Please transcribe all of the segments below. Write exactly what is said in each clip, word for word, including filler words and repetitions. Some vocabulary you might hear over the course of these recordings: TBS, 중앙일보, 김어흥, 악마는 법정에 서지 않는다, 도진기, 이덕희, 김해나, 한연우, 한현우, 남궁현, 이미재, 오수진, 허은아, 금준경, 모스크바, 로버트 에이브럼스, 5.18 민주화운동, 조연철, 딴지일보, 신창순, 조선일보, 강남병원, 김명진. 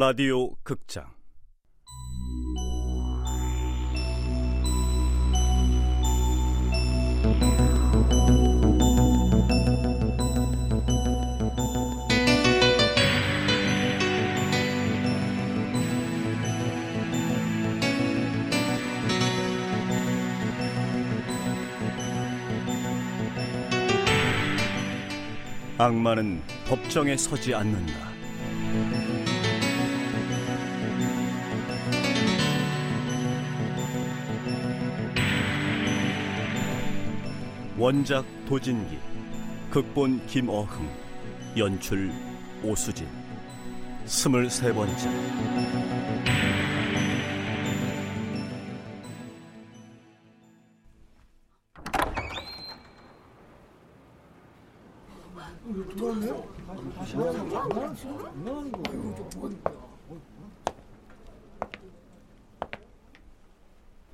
라디오 극장 악마는 법정에 서지 않는다. 원작 도진기, 극본 김어흥, 연출 오수진. 스물세 번째.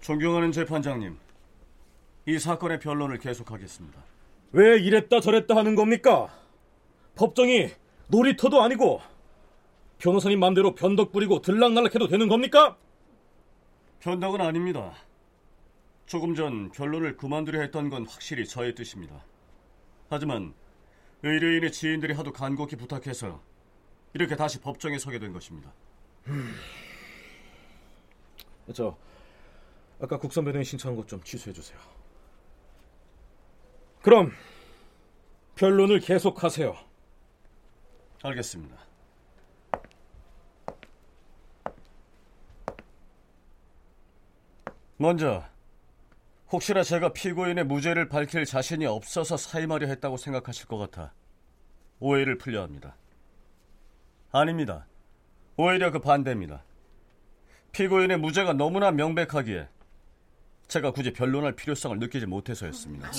존경하는 재판장님, 이 사건의 변론을 계속하겠습니다. 왜 이랬다 저랬다 하는 겁니까? 법정이 놀이터도 아니고 변호사님 마음대로 변덕 부리고 들락날락해도 되는 겁니까? 변덕은 아닙니다. 조금 전 변론을 그만두려 했던 건 확실히 저의 뜻입니다. 하지만 의뢰인의 지인들이 하도 간곡히 부탁해서 이렇게 다시 법정에 서게 된 것입니다. 음... 저 아까 국선 변호인 신청한 것 좀 취소해주세요. 그럼 변론을 계속하세요. 알겠습니다. 먼저, 혹시나 제가 피고인의 무죄를 밝힐 자신이 없어서 사임하려 했다고 생각하실 것 같아 오해를 풀려 합니다. 아닙니다. 오히려 그 반대입니다. 피고인의 무죄가 너무나 명백하기에 제가 굳이 변론할 필요성을 느끼지 못해서였습니다.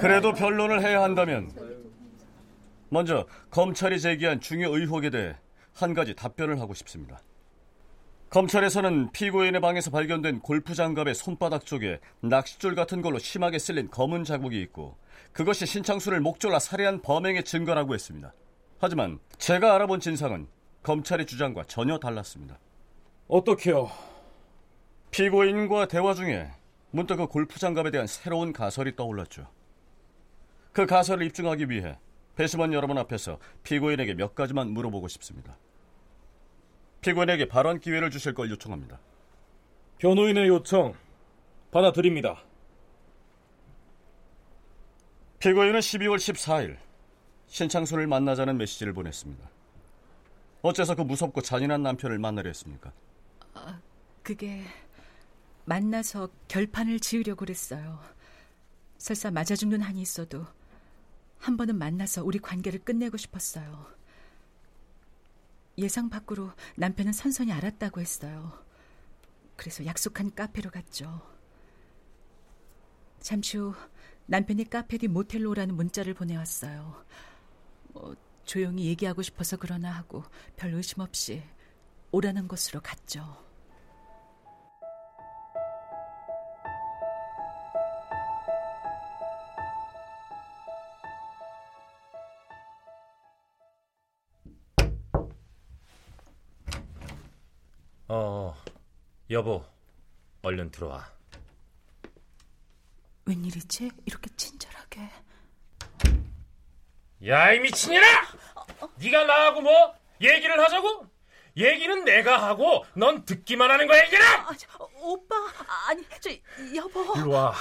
그래도 변론을 해야 한다면 먼저 검찰이 제기한 중요 의혹에 대해 한 가지 답변을 하고 싶습니다. 검찰에서는 피고인의 방에서 발견된 골프 장갑의 손바닥 쪽에 낚싯줄 같은 걸로 심하게 쓸린 검은 자국이 있고, 그것이 신창수를 목 졸라 살해한 범행의 증거라고 했습니다. 하지만 제가 알아본 진상은 검찰의 주장과 전혀 달랐습니다. 어떻게요? 피고인과 대화 중에 문득 그 골프 장갑에 대한 새로운 가설이 떠올랐죠. 그 가설을 입증하기 위해 배심원 여러분 앞에서 피고인에게 몇 가지만 물어보고 싶습니다. 피고인에게 발언 기회를 주실 걸 요청합니다. 변호인의 요청 받아드립니다. 피고인은 십이월 십사일 신창수를 만나자는 메시지를 보냈습니다. 어째서 그 무섭고 잔인한 남편을 만나려 했습니까? 아, 그게... 만나서 결판을 지으려고 그랬어요. 설사 맞아 죽는 한이 있어도 한 번은 만나서 우리 관계를 끝내고 싶었어요. 예상 밖으로 남편은 선선히 알았다고 했어요. 그래서 약속한 카페로 갔죠. 잠시 후 남편이 카페 뒤 모텔로 오라는 문자를 보내왔어요. 뭐 조용히 얘기하고 싶어서 그러나 하고 별 의심 없이 오라는 곳으로 갔죠. 어, 여보, 얼른 들어와. 웬일이지? 이렇게 친절하게. 야, 이 미친년아! 어, 어. 네가 나하고 뭐 얘기를 하자고? 얘기는 내가 하고 넌 듣기만 하는 거야, 이게! 아, 어, 오빠, 아니, 저 여보. 이리 와.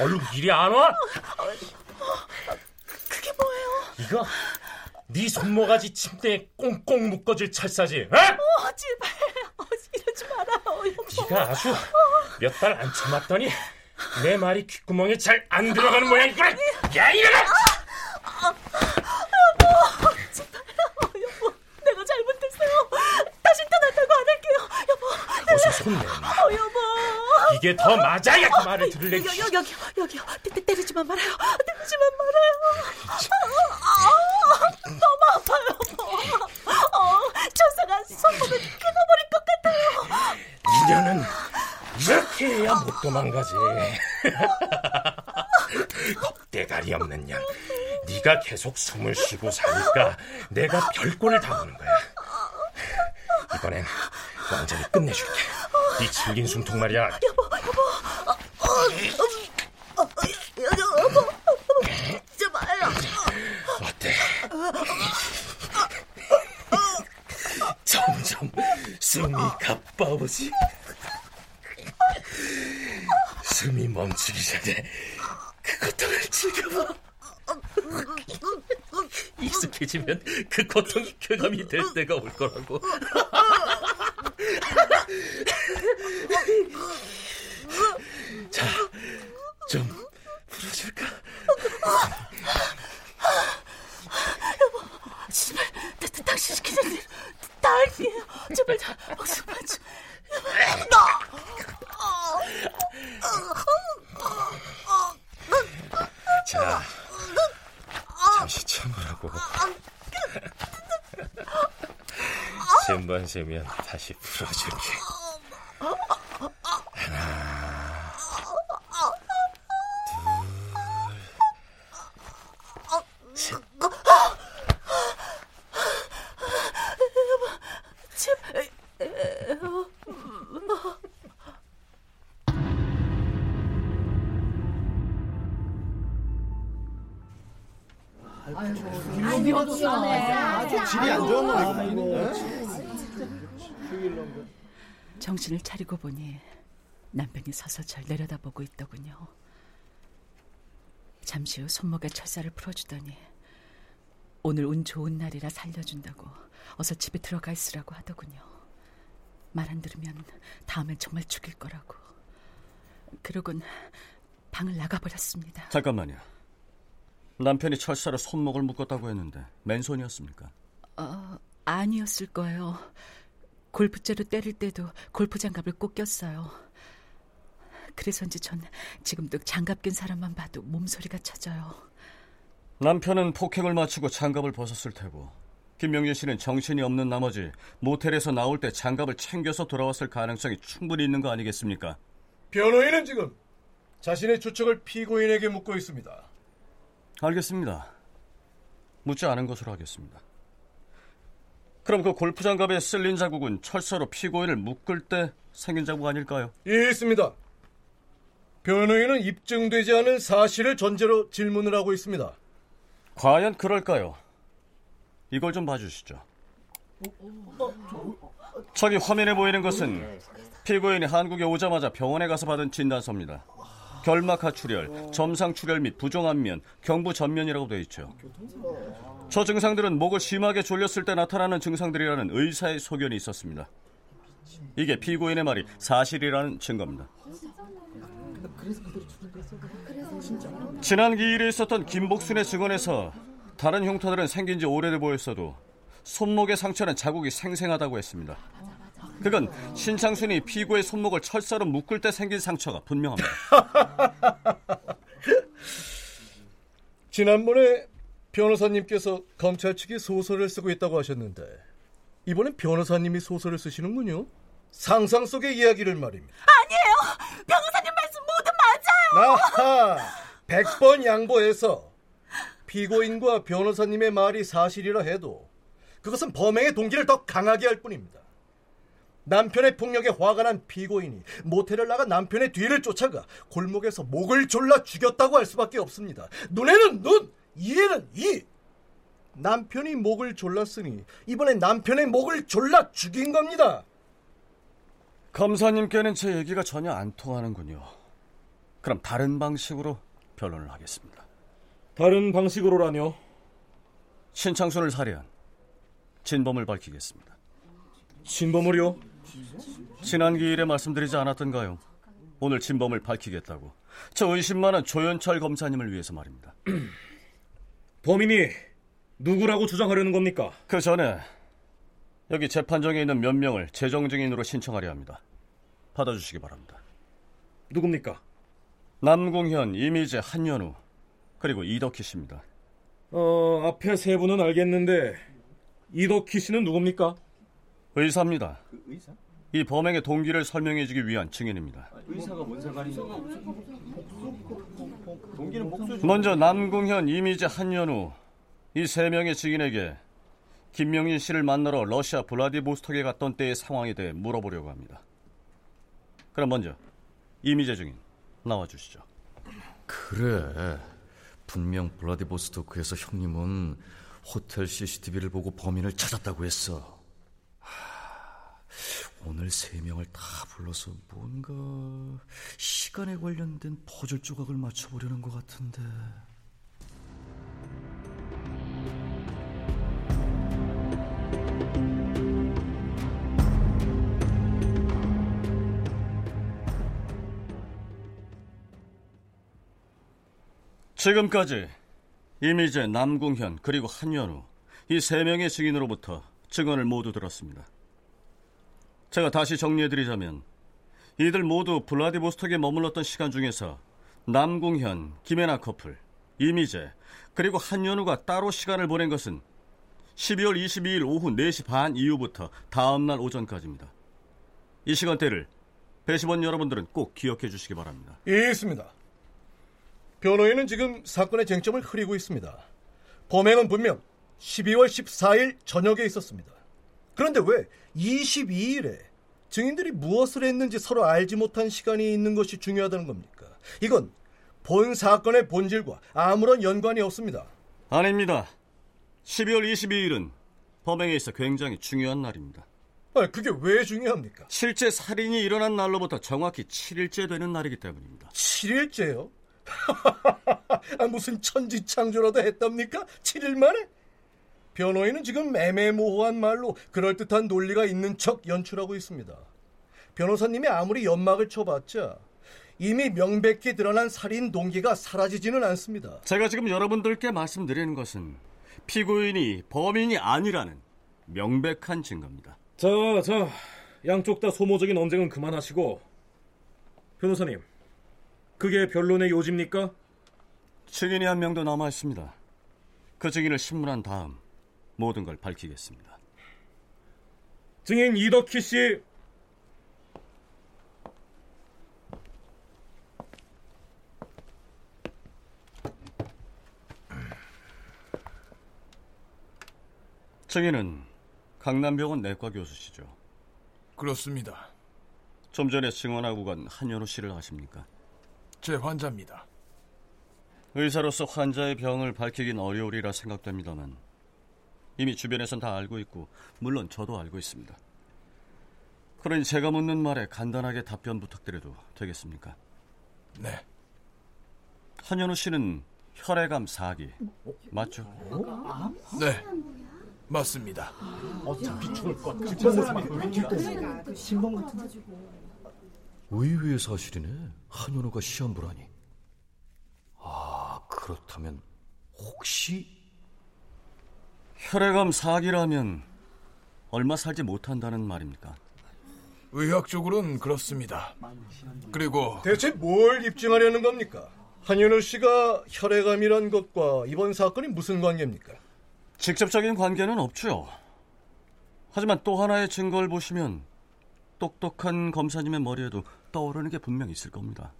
얼른 일이 안 와? 어, 어, 어, 그게 뭐예요? 이거 네 손모가지 침대에 꽁꽁 묶어줄 찰싸지, 어? 어, 제발. 네가 아주 몇 달 안 참았더니 내 말이 귓구멍에 잘 안 들어가는 모양이구나. 야, 일어나! 아, 아, 여보, 진짜 여보, 내가 잘못했어요. 다시 떠났다고 안 할게요, 여보. 내가... 어서 손 내놔. 어, 여보. 이게 더 맞아야 그 말을 들을래. 여기, 여기, 여기요. 때리지만 말아요. 때리지만 말아요. 너무 아파요, 여보. 어, 저사가 손목을 끊어버릴 것 같아요. 인연은 이렇게 해야 못 도망가지. 겁대가리 없는 양. 네가 계속 숨을 쉬고 사니까 내가 별꼴을 당하는 거야. 이번엔 완전히 끝내줄게. 네 질긴 숨통 말이야. 여보, 여보. 어, 어, 여보, 여보. 제발요. 어때? 점점 숨이 가빠오지? 숨이 멈추기 전에 그 고통을 즐겨봐. 익숙해지면 그 고통이 쾌감이 될 때가 올 거라고. 자, 좀 풀어줄까? 여보, 제발 당신 시키는 일 다 할게요. 제발 다 박수 맞춰. 자, 잠시 참으라고. 셈만 세면 다시 풀어줄게. 하나, 둘, 셋. 질이 안 좋은 건 아니고. 정신을 차리고 보니 남편이 서서 절 내려다보고 있더군요. 잠시 후 손목에 철사를 풀어주더니 오늘 운 좋은 날이라 살려준다고 어서 집에 들어가 있으라고 하더군요. 말 안 들으면 다음엔 정말 죽일 거라고. 그러곤 방을 나가버렸습니다. 잠깐만요. 남편이 철사로 손목을 묶었다고 했는데 맨손이었습니까? 어, 아니었을 거예요. 골프채로 때릴 때도 골프 장갑을 꼭 꼈어요. 그래서인지 전 지금도 장갑 낀 사람만 봐도 몸소리가 쳐져요. 남편은 폭행을 마치고 장갑을 벗었을 테고 김명진 씨는 정신이 없는 나머지 모텔에서 나올 때 장갑을 챙겨서 돌아왔을 가능성이 충분히 있는 거 아니겠습니까? 변호인은 지금 자신의 추측을 피고인에게 묻고 있습니다. 알겠습니다. 묻지 않은 것으로 하겠습니다. 그럼 그 골프장갑에 쓸린 자국은 철사로 피고인을 묶을 때 생긴 자국 아닐까요? 예, 있습니다. 변호인은 입증되지 않은 사실을 전제로 질문을 하고 있습니다. 과연 그럴까요? 이걸 좀 봐주시죠. 저기 화면에 보이는 것은 피고인이 한국에 오자마자 병원에 가서 받은 진단서입니다. 결막하 출혈, 점상 출혈 및 부종안면, 경부 전면이라고 되어 있죠. 저 증상들은 목을 심하게 졸렸을 때 나타나는 증상들이라는 의사의 소견이 있었습니다. 이게 피고인의 말이 사실이라는 증거입니다. 지난 기일에 있었던 김복순의 증언에서 다른 흉터들은 생긴 지 오래돼 보였어도 손목의 상처는 자국이 생생하다고 했습니다. 그건 신창순이 피고의 손목을 철사로 묶을 때 생긴 상처가 분명합니다. 지난번에 변호사님께서 검찰 측이 소설을 쓰고 있다고 하셨는데 이번엔 변호사님이 소설을 쓰시는군요. 상상 속의 이야기를 말입니다. 아니에요. 변호사님 말씀 모두 맞아요. 아하, 백 번 양보해서 피고인과 변호사님의 말이 사실이라 해도 그것은 범행의 동기를 더 강하게 할 뿐입니다. 남편의 폭력에 화가 난 피고인이 모텔을 나가 남편의 뒤를 쫓아가 골목에서 목을 졸라 죽였다고 할 수밖에 없습니다. 눈에는 눈, 이에는 이. 남편이 목을 졸랐으니 이번에 남편의 목을 졸라 죽인 겁니다. 검사님께는 제 얘기가 전혀 안 통하는군요. 그럼 다른 방식으로 변론을 하겠습니다. 다른 방식으로라뇨? 신창순을 살해한 진범을 밝히겠습니다. 진범을요? 지난 기일에 말씀드리지 않았던가요? 오늘 진범을 밝히겠다고. 저 의심 많은 조연철 검사님을 위해서 말입니다. 범인이 누구라고 주장하려는 겁니까? 그 전에 여기 재판정에 있는 몇 명을 재정증인으로 신청하려 합니다. 받아주시기 바랍니다. 누굽니까? 남궁현, 이미재, 한연우, 그리고 이덕희 씨입니다. 어, 앞에 세 분은 알겠는데 이덕희 씨는 누굽니까? 의사입니다. 그 의사? 이 범행의 동기를 설명해주기 위한 증인입니다. 의사가 뭔 상관이죠? 먼저 남궁현, 이미재, 한연우 이 세 명의 증인에게 김명진 씨를 만나러 러시아 블라디보스톡에 갔던 때의 상황에 대해 물어보려고 합니다. 그럼 먼저 이미재 증인 나와주시죠. 그래, 분명 블라디보스토크에서 형님은 호텔 씨씨티비를 보고 범인을 찾았다고 했어. 하, 오늘 세 명을 다 불러서 뭔가 시간에 관련된 퍼즐 조각을 맞춰보려는 것 같은데. 지금까지 이미재, 남궁현, 그리고 한연우 이 세 명의 증인으로부터 증언을 모두 들었습니다. 제가 다시 정리해드리자면 이들 모두 블라디보스톡에 머물렀던 시간 중에서 남궁현, 김해나 커플, 이미재, 그리고 한연우가 따로 시간을 보낸 것은 십이월 이십이일 오후 네 시 반 이후부터 다음 날 오전까지입니다. 이 시간대를 배심원 여러분들은 꼭 기억해 주시기 바랍니다. 예, 있습니다. 변호인은 지금 사건의 쟁점을 흐리고 있습니다. 범행은 분명 십이월 십사일 저녁에 있었습니다. 그런데 왜 이십이일에 증인들이 무엇을 했는지 서로 알지 못한 시간이 있는 것이 중요하다는 겁니까? 이건 본 사건의 본질과 아무런 연관이 없습니다. 아닙니다. 십이월 이십이일은 범행에 있어 굉장히 중요한 날입니다. 아니, 그게 왜 중요합니까? 실제 살인이 일어난 날로부터 정확히 칠 일째 되는 날이기 때문입니다. 칠 일째요? 무슨 천지창조라도 했답니까? 칠 일 만에? 변호인은 지금 애매모호한 말로 그럴듯한 논리가 있는 척 연출하고 있습니다. 변호사님이 아무리 연막을 쳐봤자 이미 명백히 드러난 살인 동기가 사라지지는 않습니다. 제가 지금 여러분들께 말씀드리는 것은 피고인이 범인이 아니라는 명백한 증거입니다. 자, 자, 양쪽 다 소모적인 언쟁은 그만하시고, 변호사님, 그게 변론의 요지입니까? 증인이 한 명도 남아있습니다. 그 증인을 심문한 다음 모든 걸 밝히겠습니다. 증인 이덕희 씨. 증인은 강남병원 내과 교수시죠? 그렇습니다. 좀 전에 증언하고 간 한현우 씨를 아십니까? 제 환자입니다. 의사로서 환자의 병을 밝히긴 어려우리라 생각됩니다만 이미 주변에선 다 알고 있고, 물론 저도 알고 있습니다. 그러니 제가 묻는 말에 간단하게 답변 부탁드려도 되겠습니까? 네. 한현우 씨는 혈액암 사 기 맞죠? 네, 맞습니다. 어차피 죽을 것 같은 신봉 같은 의외의 사실이네. 한현우가 시험 불안이. 아, 그렇다면 혹시 혈액암 사 기라면 얼마 살지 못한다는 말입니까? 의학적으로는 그렇습니다. 그리고 대체 뭘 입증하려는 겁니까? 한현우 씨가 혈액암이란 것과 이번 사건이 무슨 관계입니까? 직접적인 관계는 없죠. 하지만 또 하나의 증거를 보시면 똑똑한 검사님의 머리에도 떠오르는 게 분명히 있을 겁니다.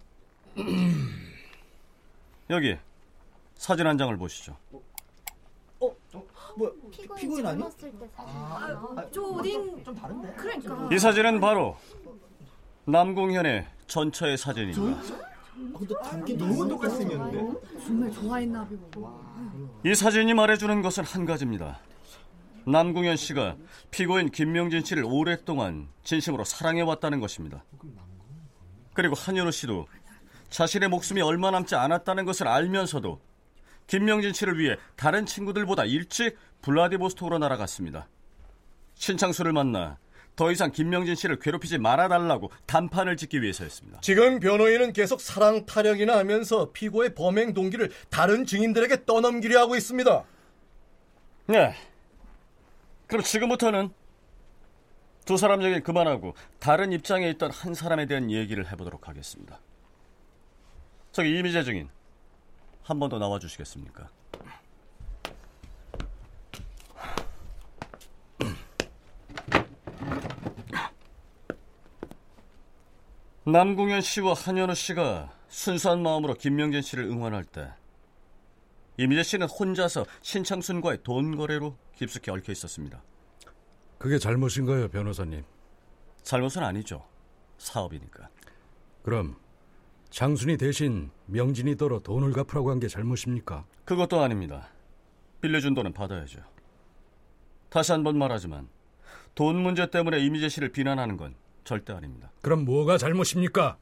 여기 사진 한 장을 보시죠. 어? 어? 뭐야? 피고인, 피고인 아니야? 아, 조딩... 좀 다른데? 그러니까. 이 사진은 바로 남궁현의 전처의 사진입니다. 너무 똑같이 생겼는데? 정말 좋아했나 보고. 이 사진이 말해주는 것은 한 가지입니다. 남궁현 씨가 피고인 김명진 씨를 오랫동안 진심으로 사랑해왔다는 것입니다. 그리고 한현우 씨도 자신의 목숨이 얼마 남지 않았다는 것을 알면서도 김명진 씨를 위해 다른 친구들보다 일찍 블라디보스톡으로 날아갔습니다. 신창수를 만나 더 이상 김명진 씨를 괴롭히지 말아달라고 단판을 짓기 위해서였습니다. 지금 변호인은 계속 사랑 타령이나 하면서 피고의 범행 동기를 다른 증인들에게 떠넘기려 하고 있습니다. 네. 그럼 지금부터는 두 사람 얘기 그만하고 다른 입장에 있던 한 사람에 대한 얘기를 해보도록 하겠습니다. 저기 이미재 증인 한 번 더 나와주시겠습니까? 남궁현 씨와 한현우 씨가 순수한 마음으로 김명진 씨를 응원할 때 이미재 씨는 혼자서 신창순과의 돈 거래로 깊숙이 얽혀 있었습니다. 그게 잘못인가요, 변호사님? 잘못은 아니죠. 사업이니까. 그럼 장순이 대신 명진이 더러 돈을 갚으라고 한 게 잘못입니까? 그것도 아닙니다. 빌려준 돈은 받아야죠. 다시 한번 말하지만 돈 문제 때문에 이미재 씨를 비난하는 건 절대 아닙니다. 그럼 뭐가 잘못입니까?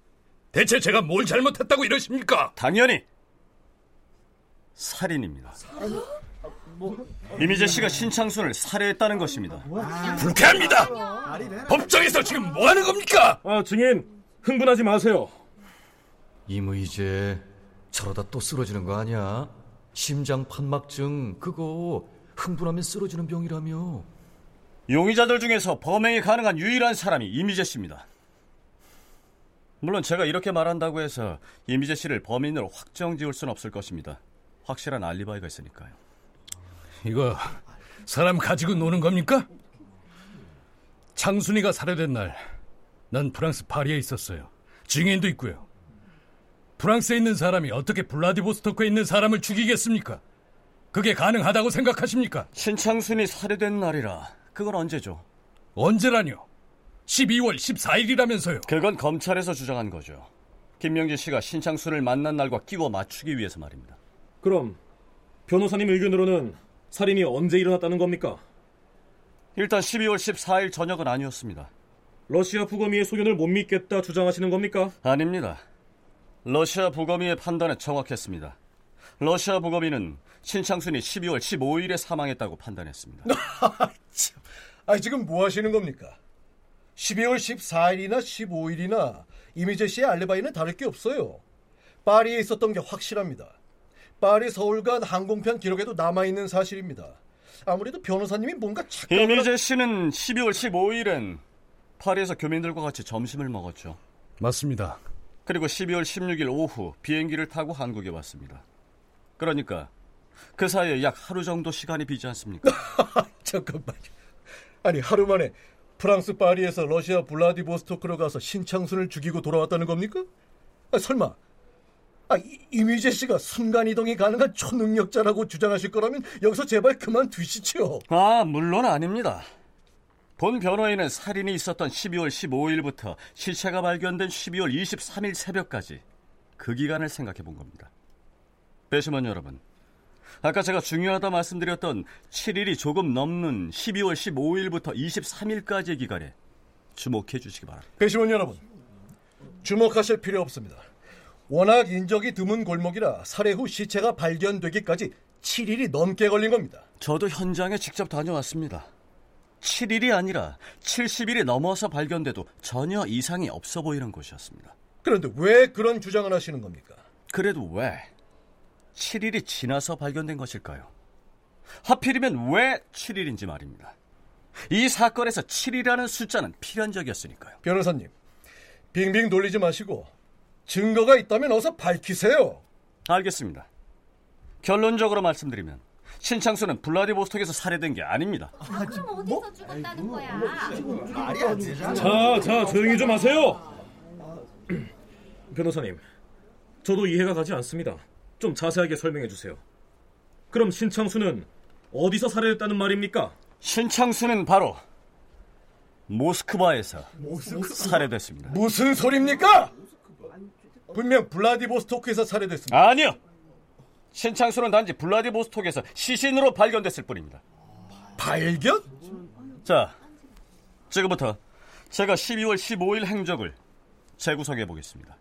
대체 제가 뭘 잘못했다고 이러십니까? 당연히 살인입니다. 살인? 이미재 씨가 신창순을 살해했다는 것입니다. 아, 불쾌합니다. 아니야. 법정에서 지금 뭐 하는 겁니까? 아, 증인 흥분하지 마세요. 이미재 저러다 또 쓰러지는 거 아니야? 심장 판막증 그거 흥분하면 쓰러지는 병이라며. 용의자들 중에서 범행이 가능한 유일한 사람이 이미재 씨입니다. 물론 제가 이렇게 말한다고 해서 이미재 씨를 범인으로 확정 지을 순 없을 것입니다. 확실한 알리바이가 있으니까요. 이거 사람 가지고 노는 겁니까? 창순이가 살해된 날 난 프랑스 파리에 있었어요. 증인도 있고요. 프랑스에 있는 사람이 어떻게 블라디보스토크에 있는 사람을 죽이겠습니까? 그게 가능하다고 생각하십니까? 신창순이 살해된 날이라 그건 언제죠? 언제라뇨? 십이월 십사일이라면서요. 그건 검찰에서 주장한 거죠. 김명진 씨가 신창순을 만난 날과 끼워 맞추기 위해서 말입니다. 그럼 변호사님 의견으로는 살인이 언제 일어났다는 겁니까? 일단 십이월 십사일 저녁은 아니었습니다. 러시아 부검의의 소견을 못 믿겠다 주장하시는 겁니까? 아닙니다. 러시아 부검의의 판단은 정확했습니다. 러시아 부검의는 신창순이 십이월 십오일에 사망했다고 판단했습니다. 아, 지금 뭐 하시는 겁니까? 십이월 십사일이나 십오일이나 이미재 씨의 알리바이는 다를 게 없어요. 파리에 있었던 게 확실합니다. 파리 서울 간 항공편 기록에도 남아있는 사실입니다. 아무래도 변호사님이 뭔가 착각을... 이미재 씨는 십이월 십오일엔 파리에서 교민들과 같이 점심을 먹었죠. 맞습니다. 그리고 십이월 십육일 오후 비행기를 타고 한국에 왔습니다. 그러니까 그 사이에 약 하루 정도 시간이 비지 않습니까? 잠깐만요. 아니, 하루 만에 프랑스 파리에서 러시아 블라디보스토크로 가서 신창순을 죽이고 돌아왔다는 겁니까? 아, 설마 아, 이미재 씨가 순간이동이 가능한 초능력자라고 주장하실 거라면 여기서 제발 그만두시죠. 아, 물론 아닙니다. 본 변호인은 살인이 있었던 십이월 십오일부터 시체가 발견된 십이월 이십삼일 새벽까지 그 기간을 생각해 본 겁니다. 배심원 여러분, 아까 제가 중요하다 말씀드렸던 칠일이 조금 넘는 십이월 십오일부터 이십삼일까지의 기간에 주목해 주시기 바랍니다. 배심원 여러분, 주목하실 필요 없습니다. 워낙 인적이 드문 골목이라 살해 후 시체가 발견되기까지 칠일이 넘게 걸린 겁니다. 저도 현장에 직접 다녀왔습니다. 칠일이 아니라 칠십일이 넘어서 발견돼도 전혀 이상이 없어 보이는 곳이었습니다. 그런데 왜 그런 주장을 하시는 겁니까? 그래도 왜 칠일이 지나서 발견된 것일까요? 하필이면 왜 칠일인지 말입니다. 이 사건에서 칠이라는 숫자는 필연적이었으니까요. 변호사님, 빙빙 돌리지 마시고 증거가 있다면 어서 밝히세요. 알겠습니다. 결론적으로 말씀드리면 신창순은 블라디보스톡에서 살해된 게 아닙니다. 아, 그럼 어디서 뭐? 죽었다는 거야? 자, 자, 조용히 좀 하세요. 변호사님, 저도 이해가 가지 않습니다. 좀 자세하게 설명해 주세요. 그럼 신창순은 어디서 살해됐다는 말입니까? 신창순은 바로 모스크바에서 모스크바? 살해됐습니다. 무슨 소리입니까? 분명 블라디보스토크에서 살해됐습니다. 아니요. 신창순은 단지 블라디보스토크에서 시신으로 발견됐을 뿐입니다. 발견? 자, 지금부터 제가 십이월 십오일 행적을 재구성해 보겠습니다.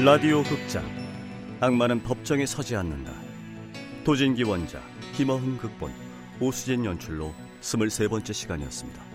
라디오 극장 악마는 법정에 서지 않는다. 도진기 원작, 김어흥 극본, 오수진 연출로 스물세 번째 시간이었습니다.